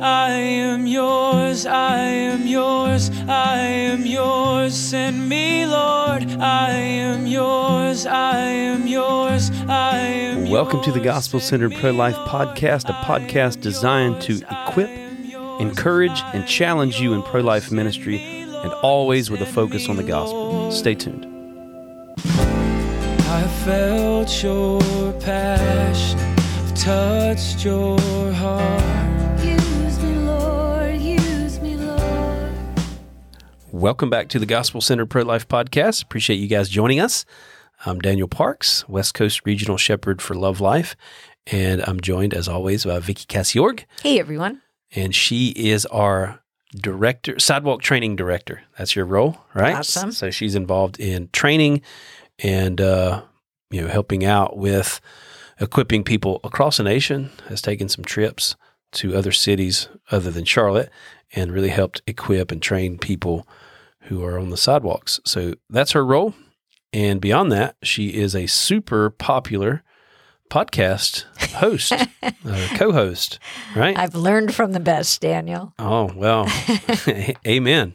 I am yours, I am yours, I am yours, send me, Lord. I am yours, I am yours, I am yours. Welcome to the Gospel Centered Pro Life Podcast, a podcast designed to equip, encourage, and challenge you in pro-life ministry, and always with a focus on the gospel. Stay tuned. I felt your passion, I've touched your heart. Welcome back to the Gospel Centered Pro Life Podcast. Appreciate you guys joining us. I'm Daniel Parks, West Coast Regional Shepherd for Love Life, and I'm joined, as always, by Vicki Cassiorg. Hey, everyone. And she is our director, sidewalk training director. That's your role, right? Awesome. So she's involved in training and helping out with equipping people across the nation. Has taken some trips to other cities other than Charlotte and really helped equip and train people who are on the sidewalks. So that's her role. And beyond that, she is a super popular podcast host, co-host, right? I've learned from the best, Daniel. Oh, well, amen.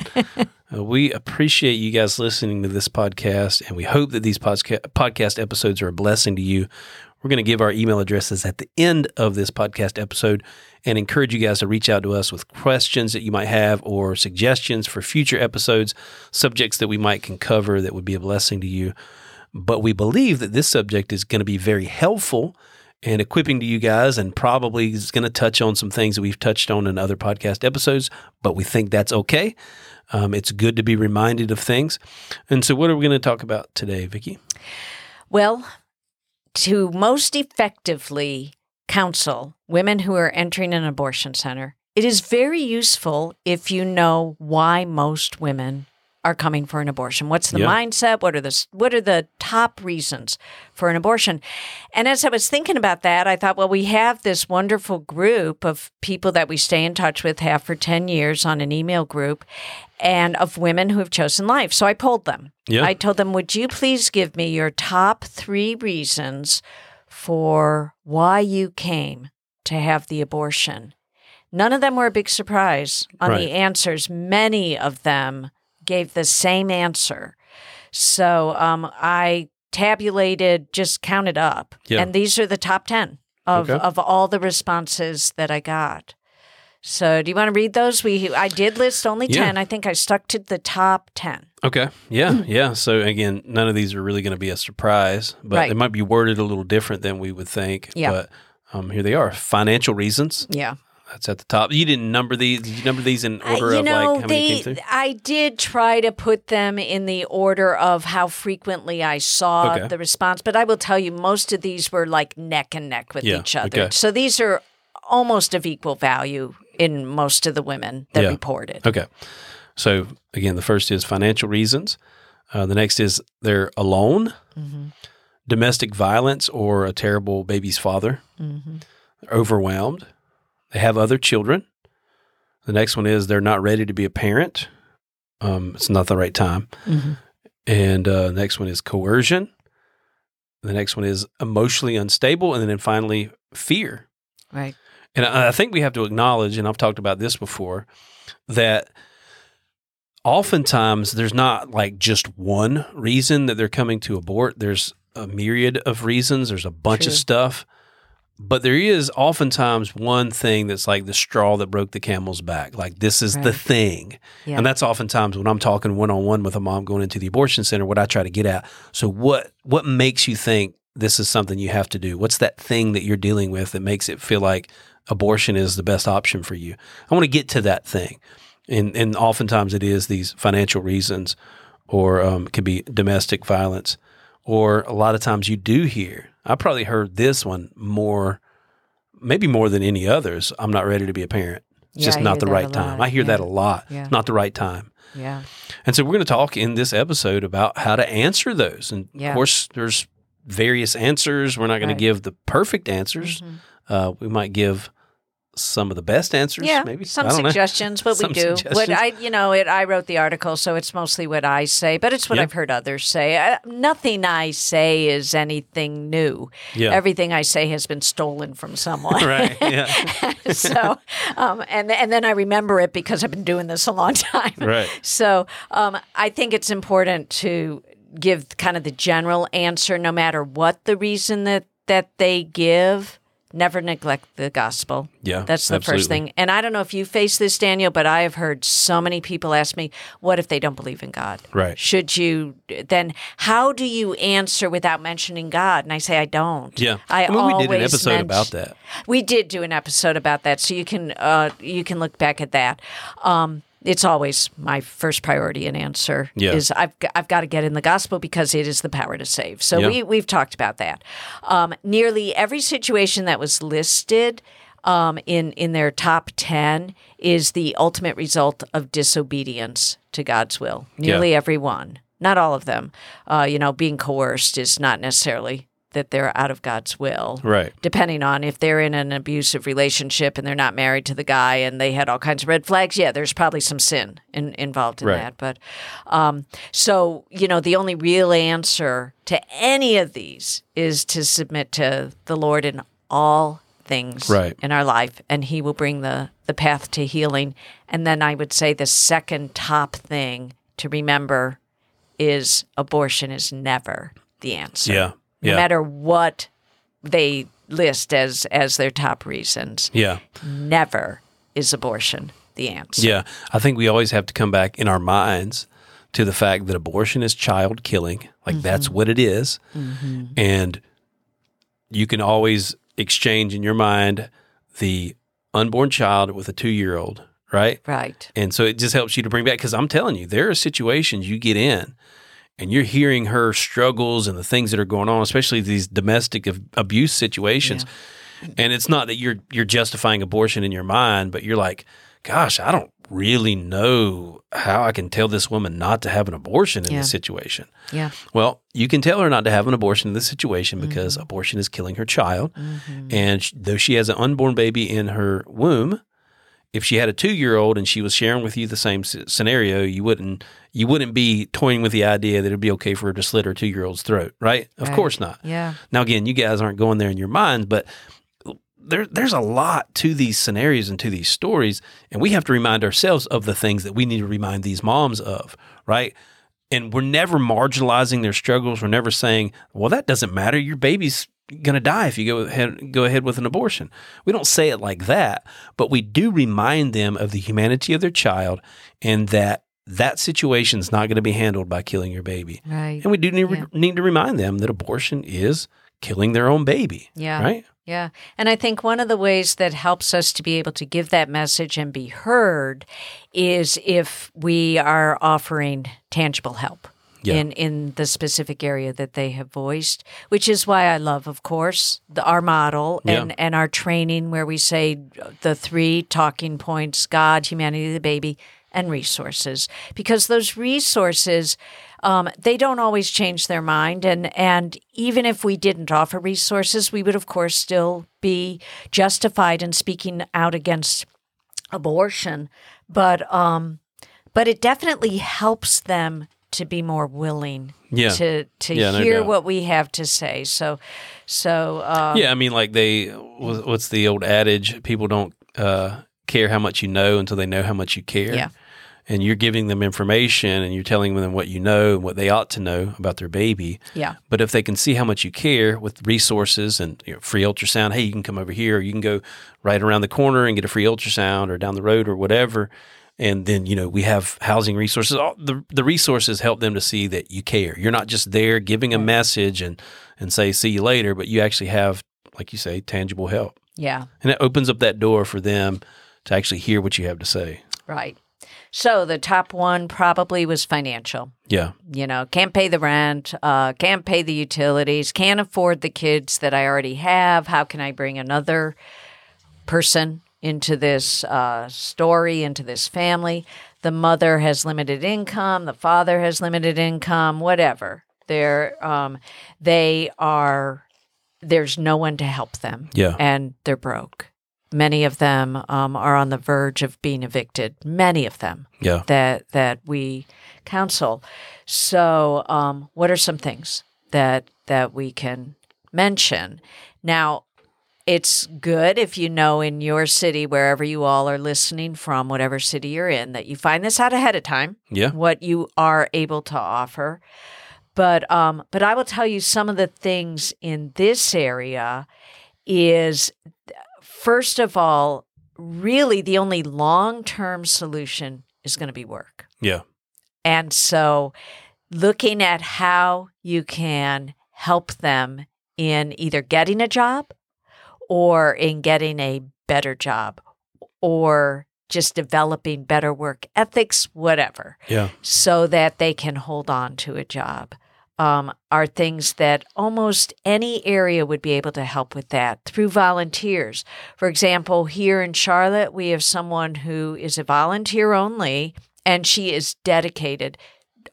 We appreciate you guys listening to this podcast, and we hope that these podcast episodes are a blessing to you. We're going to give our email addresses at the end of this podcast episode and encourage you guys to reach out to us with questions that you might have or suggestions for future episodes, subjects that we might can cover that would be a blessing to you. But we believe that this subject is going to be very helpful and equipping to you guys, and probably is going to touch on some things that we've touched on in other podcast episodes, but we think that's okay. It's good to be reminded of things. And so what are we going to talk about today, Vicki? Well, to most effectively counsel women who are entering an abortion center, it is very useful if you know why most women are coming for an abortion. What's the mindset? What are the top reasons for an abortion? And as I was thinking about that, I thought, well, we have this wonderful group of people that we stay in touch with, have for 10 years on an email group, and of women who have chosen life. So I polled them. Yeah. I told them, would you please give me your top 3 reasons for why you came to have the abortion? None of them were a big surprise on the answers. Many of them gave the same answer. So I tabulated, just counted up. Yeah. And these are the top 10 of all the responses that I got. So do you want to read those? I did list only 10. I think I stuck to the top 10. Okay. Yeah. Yeah. So again, none of these are really going to be a surprise, but it might be worded a little different than we would think. Yeah. But here they are. Financial reasons. Yeah. That's at the top. You didn't number these. Did you number these in order of how many came through? I did try to put them in the order of how frequently I saw the response. But I will tell you, most of these were like neck and neck with each other. Okay. So these are almost of equal value in most of the women that reported. Okay. So again, the first is financial reasons. The next is they're alone, domestic violence or a terrible baby's father, overwhelmed. They have other children. The next one is they're not ready to be a parent. It's not the right time. And the next one is coercion. The next one is emotionally unstable. And then finally, fear. Right. And I think we have to acknowledge, and I've talked about this before, that oftentimes there's not like just one reason that they're coming to abort. There's a myriad of reasons. There's a bunch of stuff. But there is oftentimes one thing that's like the straw that broke the camel's back. Like this is the thing. Yeah. And that's oftentimes when I'm talking one-on-one with a mom going into the abortion center, what I try to get at. So what makes you think this is something you have to do? What's that thing that you're dealing with that makes it feel like abortion is the best option for you? I want to get to that thing. And oftentimes it is these financial reasons, or it could be domestic violence, or a lot of times you do hear. I probably heard this one maybe more than any others. I'm not ready to be a parent. It's just not the right time. I hear that a lot. It's not the right time. Yeah. And so we're going to talk in this episode about how to answer those. And of course, there's various answers. We're not going to give the perfect answers. We might give some of the best answers, maybe. Some suggestions, but we do. What I wrote the article, so it's mostly what I say, but it's what I've heard others say. Nothing I say is anything new. Yeah. Everything I say has been stolen from someone. Right, yeah. So, and then I remember it because I've been doing this a long time. Right. So I think it's important to give kind of the general answer, no matter what the reason that they give. Never neglect the gospel. Yeah, that's the absolutely. First thing. And I don't know if you face this, Daniel, but I have heard so many people ask me, what if they don't believe in God? Right. Should you then how do you answer without mentioning God? And I say I don't. Yeah. We did an episode about that. We did do an episode about that, so you can look back at that. It's always my first priority and answer is I've got to get in the gospel because it is the power to save. So we've talked about that. Nearly every situation that was listed in their top 10 is the ultimate result of disobedience to God's will. Nearly every one, not all of them. Being coerced is not necessarily that they're out of God's will, right? Depending on if they're in an abusive relationship and they're not married to the guy and they had all kinds of red flags, there's probably some sin involved in that. But the only real answer to any of these is to submit to the Lord in all things in our life, and He will bring the path to healing. And then I would say the second top thing to remember is abortion is never the answer. Yeah. No matter what they list as their top reasons, never is abortion the answer. Yeah, I think we always have to come back in our minds to the fact that abortion is child killing. Like that's what it is. Mm-hmm. And you can always exchange in your mind the unborn child with a 2-year-old, right? Right. And so it just helps you to bring back, because I'm telling you, there are situations you get in and you're hearing her struggles and the things that are going on, especially these domestic abuse situations. Yeah. And it's not that you're justifying abortion in your mind, but you're like, gosh, I don't really know how I can tell this woman not to have an abortion in this situation. Yeah. Well, you can tell her not to have an abortion in this situation because abortion is killing her child. Mm-hmm. And though she has an unborn baby in her womb, if she had a 2-year-old and she was sharing with you the same scenario, you wouldn't be toying with the idea that it'd be okay for her to slit her 2-year-old's throat, right? Of course not. Yeah. Now, again, you guys aren't going there in your minds, but there's a lot to these scenarios and to these stories, and we have to remind ourselves of the things that we need to remind these moms of, right? And we're never marginalizing their struggles. We're never saying, well, that doesn't matter. Your baby's going to die if you go ahead with an abortion. We don't say it like that, but we do remind them of the humanity of their child and that situation's not going to be handled by killing your baby. Right. And we do need to remind them that abortion is killing their own baby. Yeah. Right? Yeah. And I think one of the ways that helps us to be able to give that message and be heard is if we are offering tangible help. Yeah. In the specific area that they have voiced, which is why I love, of course, our model and our training where we say the 3 talking points, God, humanity, the baby, and resources. Because those resources, they don't always change their mind. And even if we didn't offer resources, we would, of course, still be justified in speaking out against abortion. But it definitely helps them to be more willing to hear what we have to say. What's the old adage? People don't care how much you know until they know how much you care. Yeah. And you're giving them information and you're telling them what you know and what they ought to know about their baby. Yeah. But if they can see how much you care with resources and free ultrasound, hey, you can come over here, or you can go right around the corner and get a free ultrasound, or down the road, or whatever. And then, we have housing resources. All the resources help them to see that you care. You're not just there giving a message and say, see you later, but you actually have, like you say, tangible help. Yeah. And it opens up that door for them to actually hear what you have to say. Right. So the top one probably was financial. Yeah. Can't pay the rent, can't pay the utilities, can't afford the kids that I already have. How can I bring another person into this story, into this family? The mother has limited income. The father has limited income. Whatever. There's no one to help them. Yeah. And they're broke. Many of them are on the verge of being evicted. Many of them that we counsel. So, what are some things that we can mention? Now, it's good if you know in your city, wherever you all are listening from, whatever city you're in, that you find this out ahead of time. Yeah. What you are able to offer, but I will tell you some of the things in this area is. First of all, really the only long-term solution is going to be work. Yeah. And so looking at how you can help them in either getting a job or in getting a better job or just developing better work ethics, whatever, so that they can hold on to a job. Are things that almost any area would be able to help with that through volunteers. For example, here in Charlotte, we have someone who is a volunteer only, and she is dedicated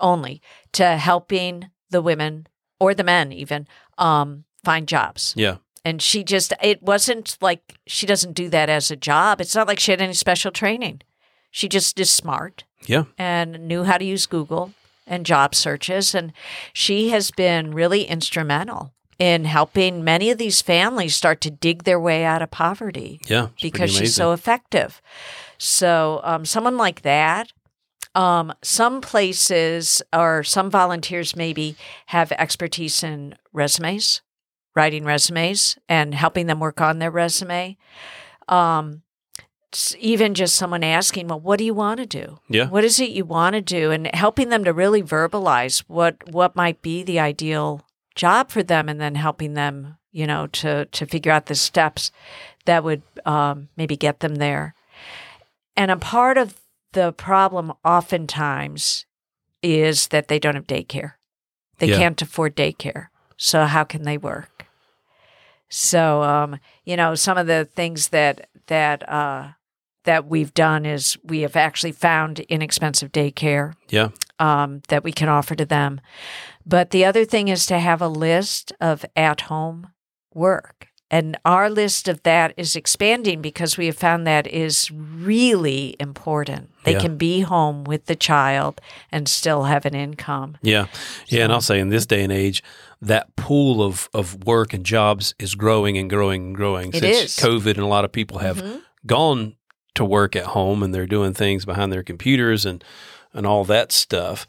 only to helping the women or the men even find jobs. Yeah. And she just, it wasn't like she doesn't do that as a job. It's not like she had any special training. She just is smart. Yeah. And knew how to use Google and job searches. And she has been really instrumental in helping many of these families start to dig their way out of poverty. Yeah, because she's so effective. So someone like that, some places or some volunteers maybe have expertise in resumes, writing resumes and helping them work on their resume. Even just someone asking, well, what do you want to do? Yeah. What is it you want to do? And helping them to really verbalize what might be the ideal job for them, and then helping them, you know, to figure out the steps that would maybe get them there. And a part of the problem oftentimes is that they don't have daycare. They can't afford daycare. So how can they work? So, you know, some of the things that we've done is we have actually found inexpensive daycare that we can offer to them. But the other thing is to have a list of at-home work. And our list of that is expanding because we have found that is really important. They can be home with the child and still have an income. Yeah. Yeah, so, and I'll say in this day and age, that pool of work and jobs is growing and growing and growing. Since COVID, and a lot of people have gone to work at home, and they're doing things behind their computers and all that stuff.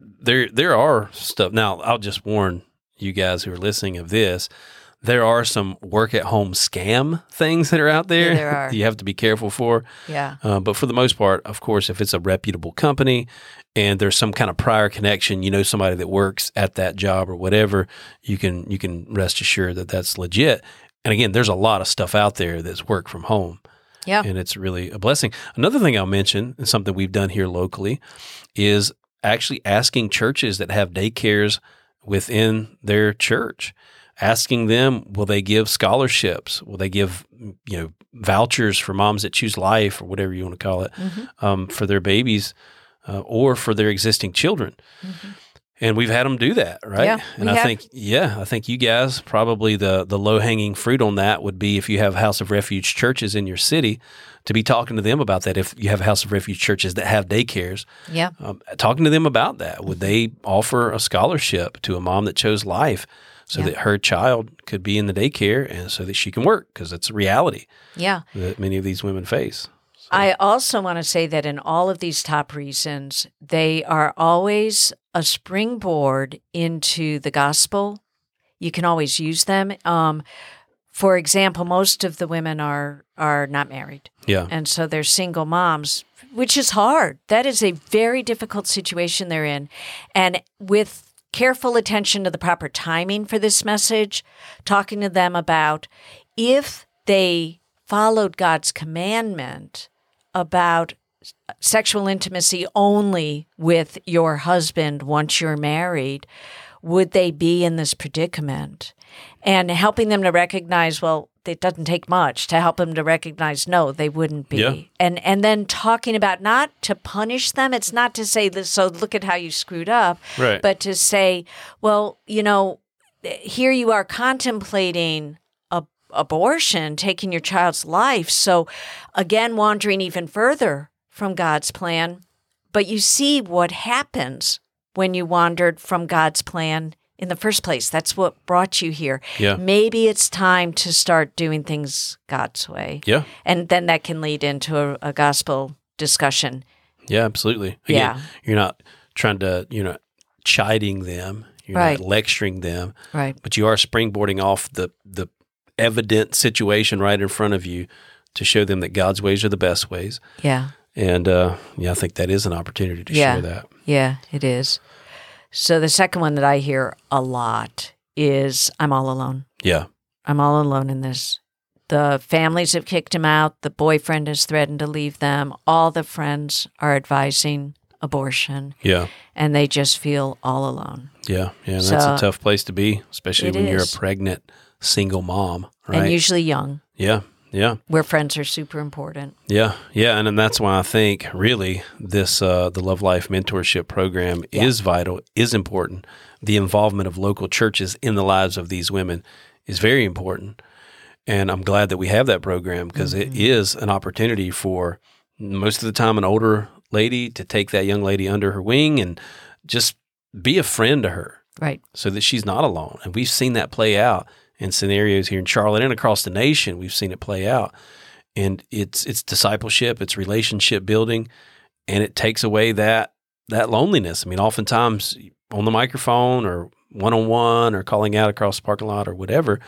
There are stuff. Now, I'll just warn you guys who are listening of this. There are some work-at-home scam things that are out there, that you have to be careful for. Yeah. But for the most part, of course, if it's a reputable company and there's some kind of prior connection, you know, somebody that works at that job or whatever, you can rest assured that that's legit. And again, there's a lot of stuff out there that's work from home. Yeah. And it's really a blessing. Another thing I'll mention, and something we've done here locally, is actually asking churches that have daycares within their church. Asking them, will they give scholarships? Will they give, you know, vouchers for Moms That Choose Life, or whatever you want to call it, for their babies or for their existing children? Mm-hmm. And we've had them do that, right? Yeah, and I think you guys, probably the low-hanging fruit on that would be if you have House of Refuge churches in your city, to be talking to them about that. If you have House of Refuge churches that have daycares, talking to them about that. Would they offer a scholarship to a mom that chose life? So that her child could be in the daycare, and so that she can work, because it's a reality that many of these women face. So. I also want to say that in all of these top reasons, they are always a springboard into the gospel. You can always use them. For example, most of the women are not married. Yeah. And so they're single moms, which is hard. That is a very difficult situation they're in. And with careful attention to the proper timing for this message, talking to them about if they followed God's commandment about sexual intimacy only with your husband once you're married, would they be in this predicament? And helping them to recognize, well, it doesn't take much to help them to recognize, no, they wouldn't be. Yeah. And then talking about not to punish them. It's not to say, so look at how you screwed up, right, but to say, well, you know, here you are contemplating a abortion, taking your child's life. So again, wandering even further from God's plan. But you see what happens when you wandered from God's plan in the first place. That's what brought you here. Yeah. Maybe it's time to start doing things God's way. Yeah. And then that can lead into a gospel discussion. Yeah, absolutely. Again, yeah. You're not trying to, chiding them. You're right. Not lecturing them. Right. But you are springboarding off the evident situation right in front of you to show them that God's ways are the best ways. Yeah. And I think that is an opportunity to share that. Yeah, it is. So the second one that I hear a lot is, I'm all alone. Yeah. I'm all alone in this. The families have kicked him out. The boyfriend has threatened to leave them. All the friends are advising abortion. Yeah. And they just feel all alone. Yeah. Yeah. So, that's a tough place to be, especially when you're a pregnant single mom, right? And usually young. Yeah. Yeah. Where friends are super important. Yeah. Yeah. And then that's why I think really this, the Love Life Mentorship Program is vital, is important. The involvement of local churches in the lives of these women is very important. And I'm glad that we have that program because it is an opportunity for most of the time an older lady to take that young lady under her wing and just be a friend to her. Right. So that she's not alone. And we've seen that play out in scenarios here in Charlotte and across the nation. We've seen it play out, and it's discipleship, it's relationship building, and it takes away that loneliness. I mean, oftentimes on the microphone or one-on-one or calling out across the parking lot or whatever,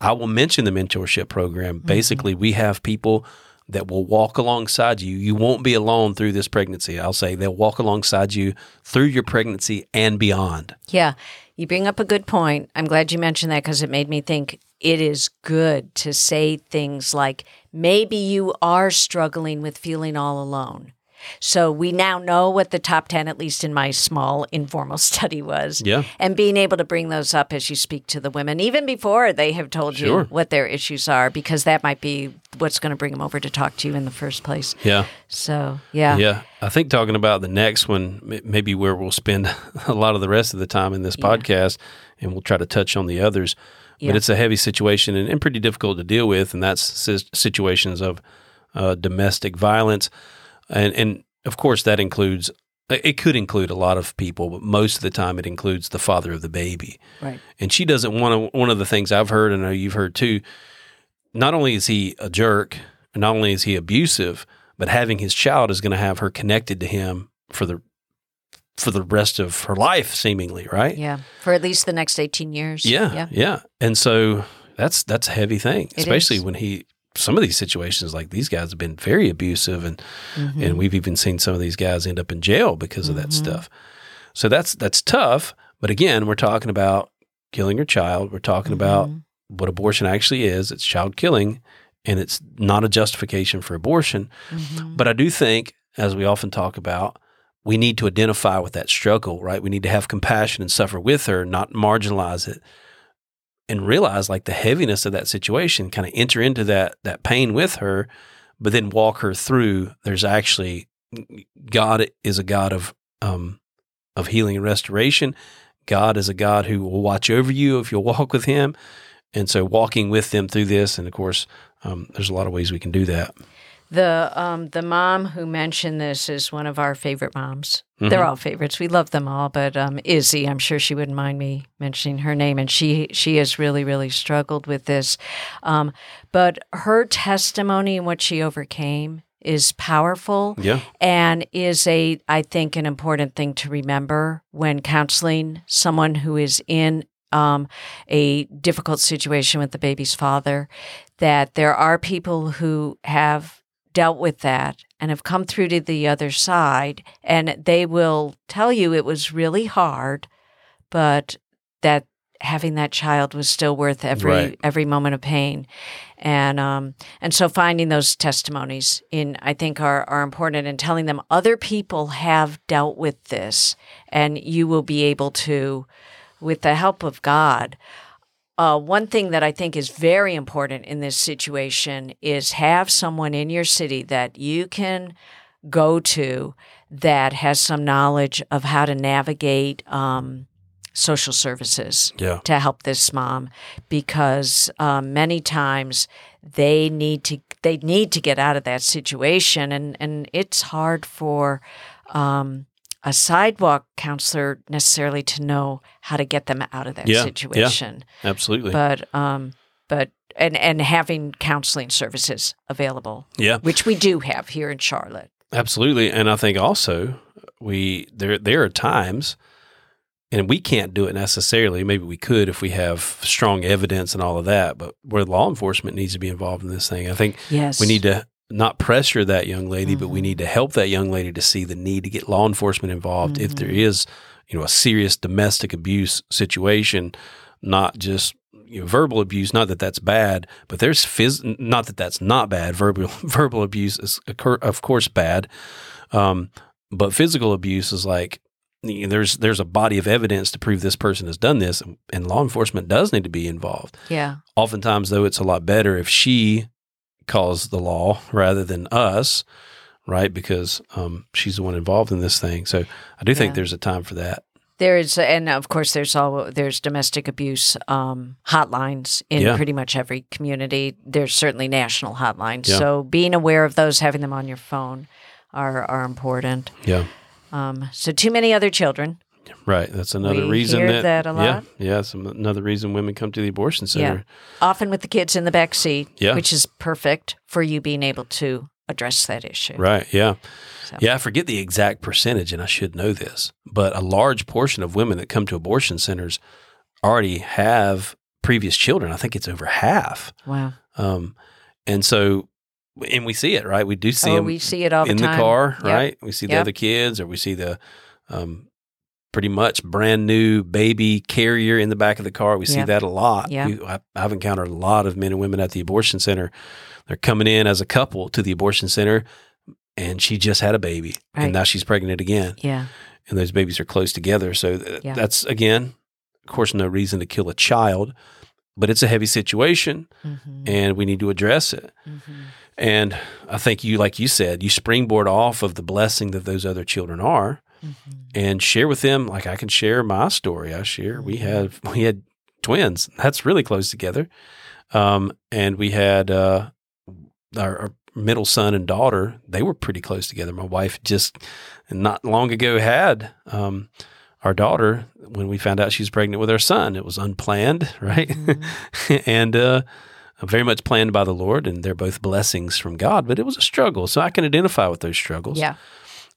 I will mention the mentorship program. Mm-hmm. Basically, we have people that will walk alongside you. You won't be alone through this pregnancy. I'll say they'll walk alongside you through your pregnancy and beyond. Yeah. You bring up a good point. I'm glad you mentioned that because it made me think it is good to say things like, maybe you are struggling with feeling all alone. So we now know what the top 10, at least in my small informal study, was. Yeah. And being able to bring those up as you speak to the women, even before they have told you what their issues are, because that might be what's going to bring them over to talk to you in the first place. Yeah. So, yeah. Yeah. I think talking about the next one, maybe where we'll spend a lot of the rest of the time in this podcast, and we'll try to touch on the others, but it's a heavy situation and pretty difficult to deal with, and that's situations of domestic violence. And of course, that includes, it could include a lot of people, but most of the time it includes the father of the baby. Right. And she doesn't want to, one of the things I've heard, and I know you've heard too, not only is he a jerk, not only is he abusive, but having his child is going to have her connected to him for the rest of her life, seemingly, right? Yeah. For at least the next 18 years. Yeah. Yeah. Yeah. And so that's a heavy thing, especially when some of these situations, like these guys have been very abusive and and we've even seen some of these guys end up in jail because of that stuff. So that's tough. But again, we're talking about killing your child. We're talking about what abortion actually is. It's child killing, and it's not a justification for abortion. Mm-hmm. But I do think, as we often talk about, we need to identify with that struggle, right? We need to have compassion and suffer with her, not marginalize it. And realize like the heaviness of that situation, kind of enter into that pain with her, but then walk her through. There's actually, God is a God of healing and restoration. God is a God who will watch over you if you'll walk with him. And so walking with them through this, and of course, there's a lot of ways we can do that. The mom who mentioned this is one of our favorite moms. Mm-hmm. They're all favorites. We love them all, but Izzy, I'm sure she wouldn't mind me mentioning her name, and she has really, really struggled with this. But her testimony and what she overcame is powerful and is, I think, an important thing to remember when counseling someone who is in a difficult situation with the baby's father, that there are people who have dealt with that and have come through to the other side, and they will tell you it was really hard, but that having that child was still worth every moment of pain. And so finding those testimonies I think are important, and telling them other people have dealt with this, and you will be able to, with the help of God. One thing that I think is very important in this situation is have someone in your city that you can go to that has some knowledge of how to navigate social services to help this mom, because many times they need to get out of that situation, and it's hard for a sidewalk counselor necessarily to know how to get them out of that situation. Yeah, absolutely. But having counseling services available, which we do have here in Charlotte. Absolutely. And I think also there are times, and we can't do it necessarily, maybe we could if we have strong evidence and all of that, but where law enforcement needs to be involved in this thing. I think we need to not pressure that young lady, but we need to help that young lady to see the need to get law enforcement involved if there is, a serious domestic abuse situation, not just verbal abuse, not that that's bad, but there's not that that's not bad. Verbal abuse is, of course, bad. But physical abuse is like, there's a body of evidence to prove this person has done this, and law enforcement does need to be involved. Yeah. Oftentimes, though, it's a lot better if she calls the law rather than us, right? Because she's the one involved in this thing. So I do think there's a time for that. There is, and of course, there's domestic abuse hotlines in pretty much every community. There's certainly national hotlines, so being aware of those, having them on your phone, are important. Yeah. So too many other children. Right. That's another reason hear that a lot. Yeah. That's another reason women come to the abortion center. Yeah. Often with the kids in the back seat, which is perfect for you being able to address that issue. Right. Yeah. So. Yeah. I forget the exact percentage, and I should know this, but a large portion of women that come to abortion centers already have previous children. I think it's over half. Wow. And we see it, right? We do see them. We see it all the time. In the car, right? Yep. We see the other kids, or we see the pretty much brand new baby carrier in the back of the car. We see that a lot. Yep. I've encountered a lot of men and women at the abortion center. They're coming in as a couple to the abortion center, and she just had a baby, and now she's pregnant again. Yeah. And those babies are close together. So that's, again, of course, no reason to kill a child, but it's a heavy situation, and we need to address it. Mm-hmm. And I think like you said, you springboard off of the blessing that those other children are, and share with them. Like I can share my story. We had twins. That's really close together. And we had our middle son and daughter. They were pretty close together. My wife just not long ago had our daughter when we found out she was pregnant with our son. It was unplanned, right? Mm-hmm. And very much planned by the Lord, and they're both blessings from God, but it was a struggle. So I can identify with those struggles. Yeah.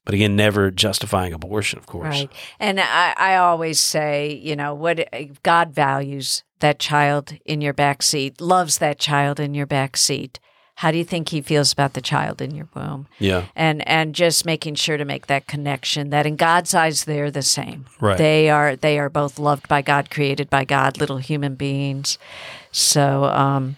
But again, never justifying abortion, of course. Right. And I always say, what God values that child in your backseat, loves that child in your backseat. How do you think he feels about the child in your womb? Yeah. And just making sure to make that connection that in God's eyes, they're the same. Right. They are both loved by God, created by God, little human beings. So,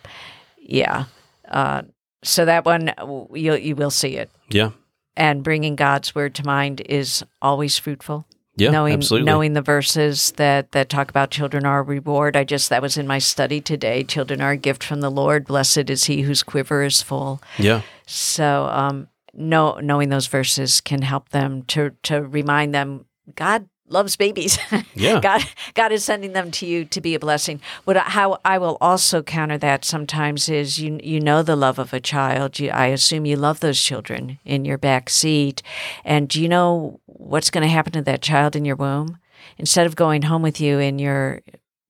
so that one, you will see it. Yeah. And bringing God's word to mind is always fruitful. Yeah, knowing the verses that talk about children are a reward. That was in my study today. Children are a gift from the Lord. Blessed is he whose quiver is full. Yeah. So knowing those verses can help them to remind them God loves babies. Yeah. God is sending them to you to be a blessing. How I will also counter that sometimes is you know the love of a child. I assume you love those children in your back seat, and do you know what's going to happen to that child in your womb? Instead of going home with you in your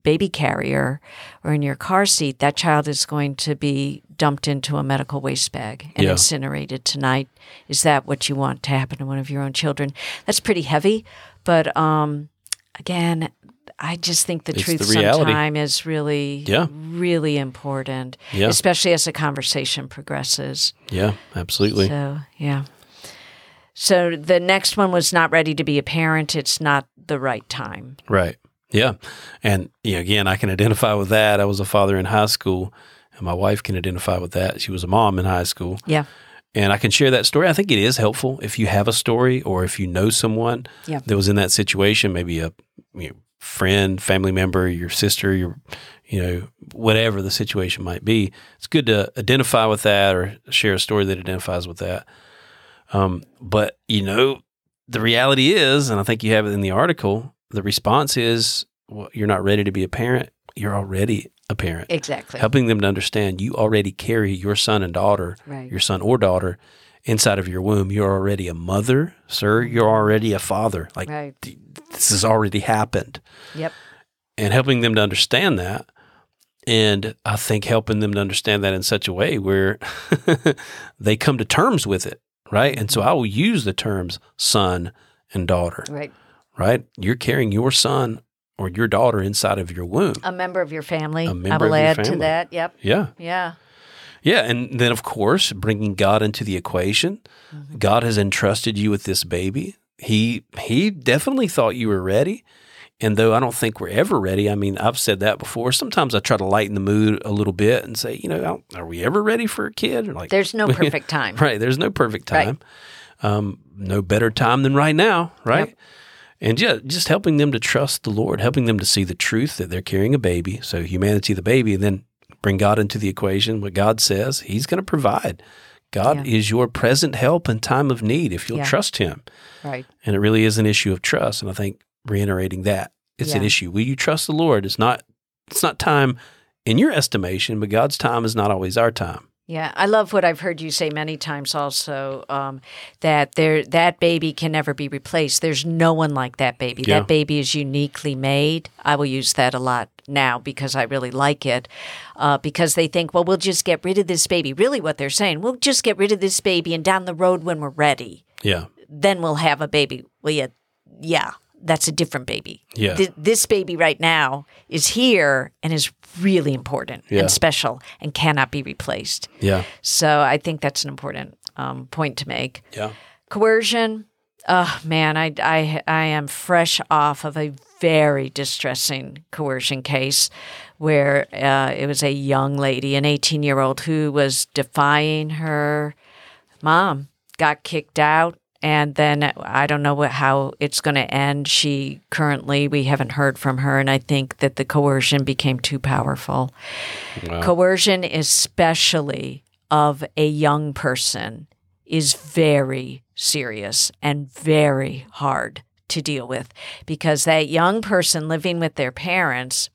baby carrier or in your car seat, that child is going to be dumped into a medical waste bag and incinerated tonight. Is that what you want to happen to one of your own children? That's pretty heavy, but again, I just think the truth sometimes is really, really important, especially as the conversation progresses. Yeah, absolutely. So, yeah. So the next one was not ready to be a parent. It's not the right time. Right. Yeah. And again, I can identify with that. I was a father in high school, and my wife can identify with that. She was a mom in high school. Yeah. And I can share that story. I think it is helpful if you have a story, or if you know someone that was in that situation, maybe a friend, family member, your sister, whatever the situation might be. It's good to identify with that or share a story that identifies with that. But, the reality is, and I think you have it in the article, the response is you're not ready to be a parent, you're already a parent. Exactly. Helping them to understand you already carry your son and daughter, right. your son or daughter, inside of your womb. You're already a mother, sir. You're already a father. Like right. This has already happened. Yep. And helping them to understand that. And I think helping them to understand that in such a way where they come to terms with it, right? And so I will use the terms son and daughter, right? Right? You're carrying your son or your daughter inside of your womb. A member of your family. I will add to that. Yep. Yeah. Yeah. Yeah. And then, of course, bringing God into the equation. Mm-hmm. God has entrusted you with this baby. He definitely thought you were ready. And though I don't think we're ever ready, I mean, I've said that before. Sometimes I try to lighten the mood a little bit and say, you know, are we ever ready for a kid? Or like, there's no perfect time. Right. There's no perfect time. Right. No better time than right now. Right. Yep. And yeah, just helping them to trust the Lord, helping them to see the truth that they're carrying a baby. So humanity, the baby, and then bring God into the equation. What God says, He's going to provide. God is your present help in time of need if you'll trust Him. Right. And it really is an issue of trust. And I think reiterating that it's an issue. Will you trust the Lord? It's not time in your estimation, but God's time is not always our time. Yeah, I love what I've heard you say many times also, that that baby can never be replaced. There's no one like that baby. Yeah. That baby is uniquely made. I will use that a lot now because I really like it, because they think, well, we'll just get rid of this baby. Really what they're saying, we'll just get rid of this baby, and down the road when we're ready, then we'll have a baby. Well, yeah. That's a different baby. Yeah. This baby right now is here and is really important and special and cannot be replaced. Yeah. So I think that's an important point to make. Yeah. Coercion. Oh, man, I am fresh off of a very distressing coercion case where it was a young lady, an 18-year-old, who was defying her mom, got kicked out. And then I don't know how it's going to end. We haven't heard from her, and I think that the coercion became too powerful. Wow. Coercion, especially of a young person, is very serious and very hard to deal with, because that young person living with their parents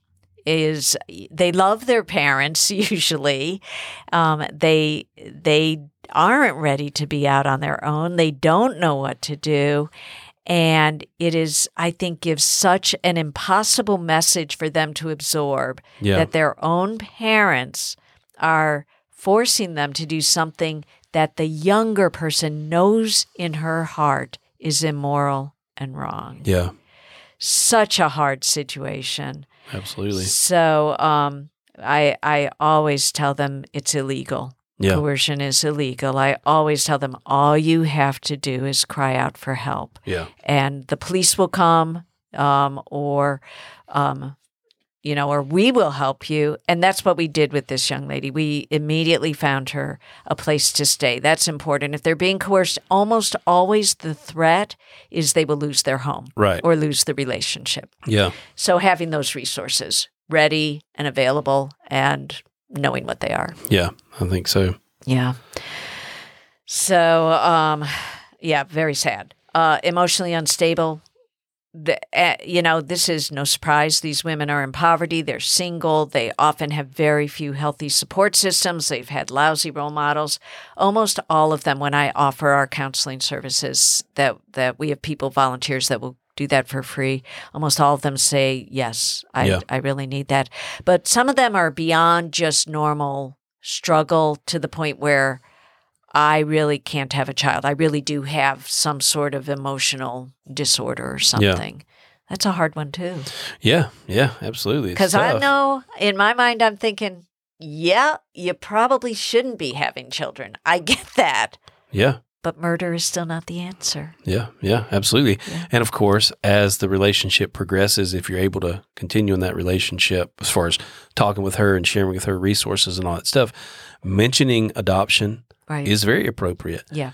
is – they love their parents usually. They aren't ready to be out on their own. They don't know what to do. And it is, I think, gives such an impossible message for them to absorb that their own parents are forcing them to do something that the younger person knows in her heart is immoral and wrong. Yeah. Such a hard situation. Absolutely. So I always tell them it's illegal. Yeah. Coercion is illegal. I always tell them all you have to do is cry out for help. Yeah. And the police will come or we will help you. And that's what we did with this young lady. We immediately found her a place to stay. That's important. If they're being coerced, almost always the threat is they will lose their home or lose the relationship. Yeah. So having those resources ready and available and knowing what they are. Yeah, I think so. Yeah. So, very sad. Emotionally unstable. This is no surprise. These women are in poverty. They're single. They often have very few healthy support systems. They've had lousy role models. Almost all of them, when I offer our counseling services, that we have volunteers that will do that for free. Almost all of them say, yes, I really need that. But some of them are beyond just normal struggle to the point where I really can't have a child. I really do have some sort of emotional disorder or something. Yeah. That's a hard one too. Yeah, absolutely. Because I know, in my mind, I'm thinking, you probably shouldn't be having children. I get that. Yeah. But murder is still not the answer. Yeah, absolutely. Yeah. And of course, as the relationship progresses, if you're able to continue in that relationship, as far as talking with her and sharing with her resources and all that stuff, mentioning adoption is very appropriate. Yeah.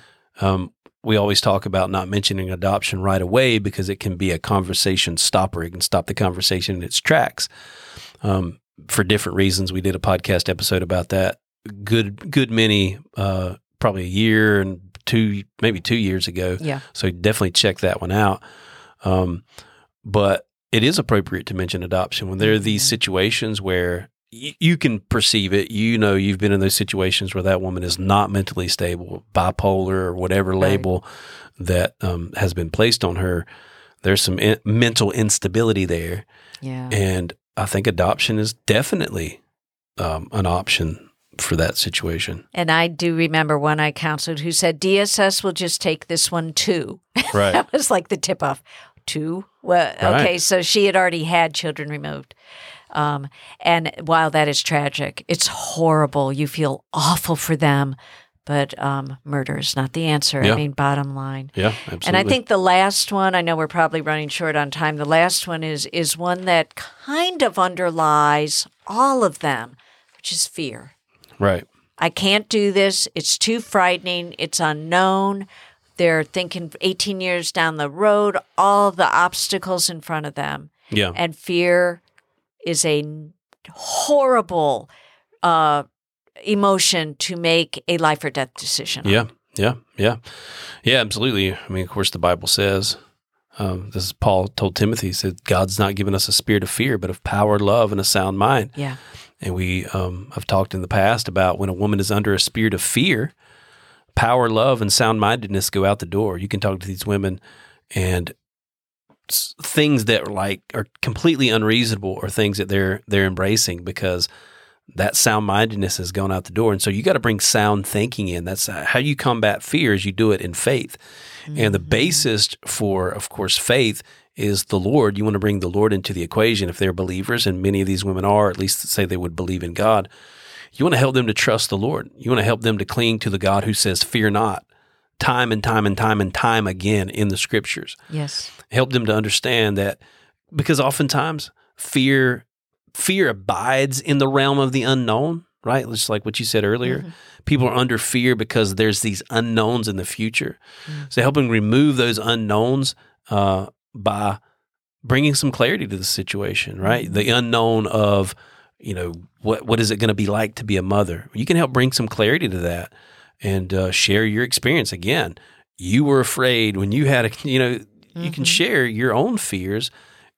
We always talk about not mentioning adoption right away because it can be a conversation stopper. It can stop the conversation in its tracks for different reasons. We did a podcast episode about that. Good many, probably a year and maybe 2 years ago. Yeah. So definitely check that one out. But it is appropriate to mention adoption when there are these situations where you can perceive it. You know, you've been in those situations where that woman is not mentally stable, bipolar, or whatever label that has been placed on her. There's some mental instability there. Yeah. And I think adoption is definitely an option for that situation. And I do remember one I counseled who said, DSS will just take this one too. Right. That was like the tip off. Two? Well, right. Okay, so she had already had children removed. And while that is tragic, it's horrible. You feel awful for them, but murder is not the answer. Yeah. I mean, bottom line. Yeah, absolutely. And I think the last one, I know we're probably running short on time, the last one is one that kind of underlies all of them, which is fear. Right. I can't do this. It's too frightening. It's unknown. They're thinking 18 years down the road, all the obstacles in front of them. Yeah. And fear is a horrible emotion to make a life or death decision on. Yeah, absolutely. I mean, of course, the Bible says, this is Paul told Timothy, he said, God's not given us a spirit of fear, but of power, love, and a sound mind. Yeah. And we have talked in the past about when a woman is under a spirit of fear, power, love, and sound-mindedness go out the door. You can talk to these women, and things that are completely unreasonable are things that they're embracing because that sound-mindedness has gone out the door. And so you got to bring sound thinking in. That's how you combat fear, is you do it in faith. Mm-hmm. And the basis for, of course, faith is the Lord. You want to bring the Lord into the equation. If they're believers, and many of these women are, at least say they would believe in God, you want to help them to trust the Lord. You want to help them to cling to the God who says, fear not, time and time again in the scriptures. Yes. Help them to understand that, because oftentimes fear abides in the realm of the unknown, right? Just like what you said earlier. Mm-hmm. People are under fear because there's these unknowns in the future. Mm-hmm. So helping remove those unknowns by bringing some clarity to the situation, right? Mm-hmm. The unknown of, you know, what is it going to be like to be a mother? You can help bring some clarity to that and share your experience. Again, you were afraid when you had mm-hmm. you can share your own fears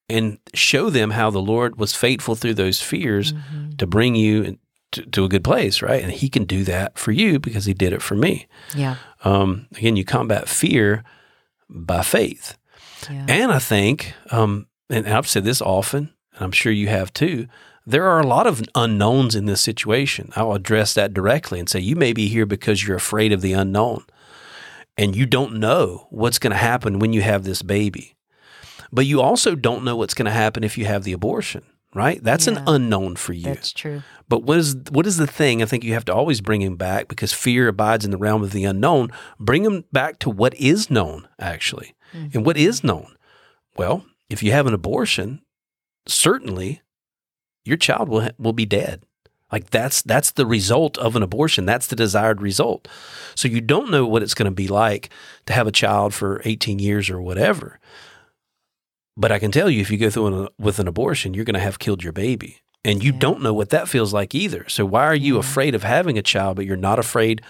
and show them how the Lord was faithful through those fears mm-hmm. to bring you to a good place, right? And he can do that for you because he did it for me. Yeah. Again, you combat fear by faith. Yeah. And I think, and I've said this often, and I'm sure you have too, there are a lot of unknowns in this situation. I'll address that directly and say, you may be here because you're afraid of the unknown and you don't know what's going to happen when you have this baby. But you also don't know what's going to happen if you have the abortion, right? That's an unknown for you. That's true. But what is the thing? I think you have to always bring him back, because fear abides in the realm of the unknown. Bring him back to what is known, actually. Mm-hmm. And what is known? Well, if you have an abortion, certainly your child will be dead. Like that's the result of an abortion. That's the desired result. So you don't know what it's going to be like to have a child for 18 years or whatever. But I can tell you, if you go through with an abortion, you're going to have killed your baby. And you don't know what that feels like either. So why are you afraid of having a child, but you're not afraid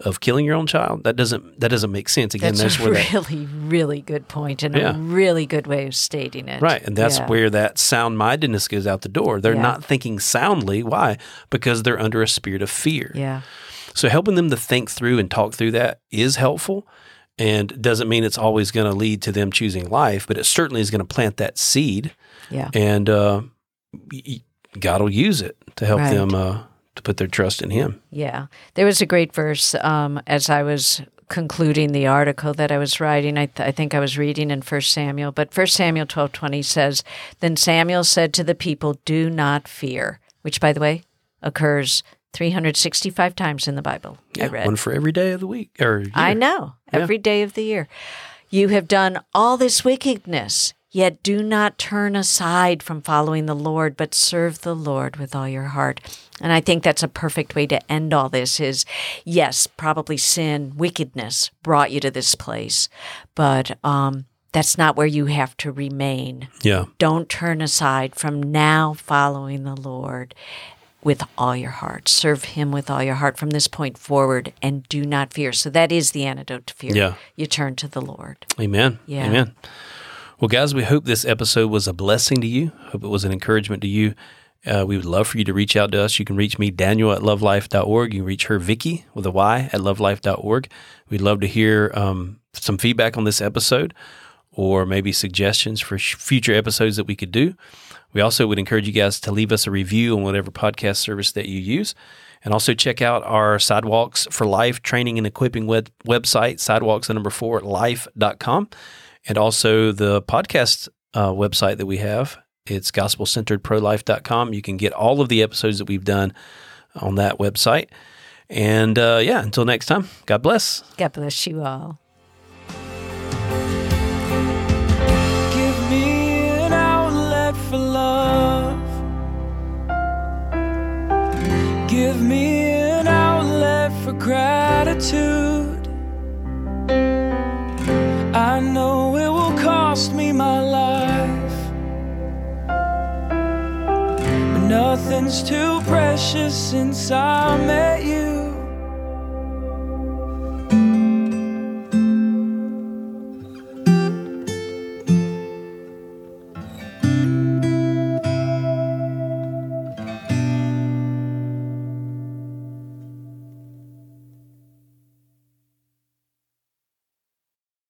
of killing your own child? That doesn't make sense. Again, that's a really good point, and a really good way of stating it. Right. And that's where that sound-mindedness goes out the door. They're not thinking soundly. Why? Because they're under a spirit of fear. Yeah. So helping them to think through and talk through that is helpful, and doesn't mean it's always going to lead to them choosing life, but it certainly is going to plant that seed. Yeah. And God will use it to help them to put their trust in him. Yeah. There was a great verse as I was concluding the article that I was writing. I think I was reading in 1 Samuel, but 1 Samuel 12:20 says, "Then Samuel said to the people, 'Do not fear,'" which, by the way, occurs 365 times in the Bible. Yeah, I read. One for every day of the week. Or I know. Every day of the year. "You have done all this wickedness, yet do not turn aside from following the Lord, but serve the Lord with all your heart." And I think that's a perfect way to end all this is, yes, probably sin, wickedness brought you to this place, but that's not where you have to remain. Yeah. Don't turn aside from now following the Lord with all your heart. Serve him with all your heart from this point forward, and do not fear. So that is the antidote to fear. Yeah. You turn to the Lord. Amen. Yeah. Amen. Well, guys, we hope this episode was a blessing to you. Hope it was an encouragement to you. We would love for you to reach out to us. You can reach me, Daniel, at lovelife.org. You can reach her, Vicki, with a Y, at lovelife.org. We'd love to hear some feedback on this episode or maybe suggestions for future episodes that we could do. We also would encourage you guys to leave us a review on whatever podcast service that you use. And also check out our Sidewalks for Life training and equipping website, sidewalks4life.com. And also the podcast website that we have, it's gospelcenteredprolife.com. You can get all of the episodes that we've done on that website. And yeah, until next time, God bless. God bless you all. Give me an outlet for love. Give me an outlet for gratitude. I know it will cost me my life, but nothing's too precious since I met you.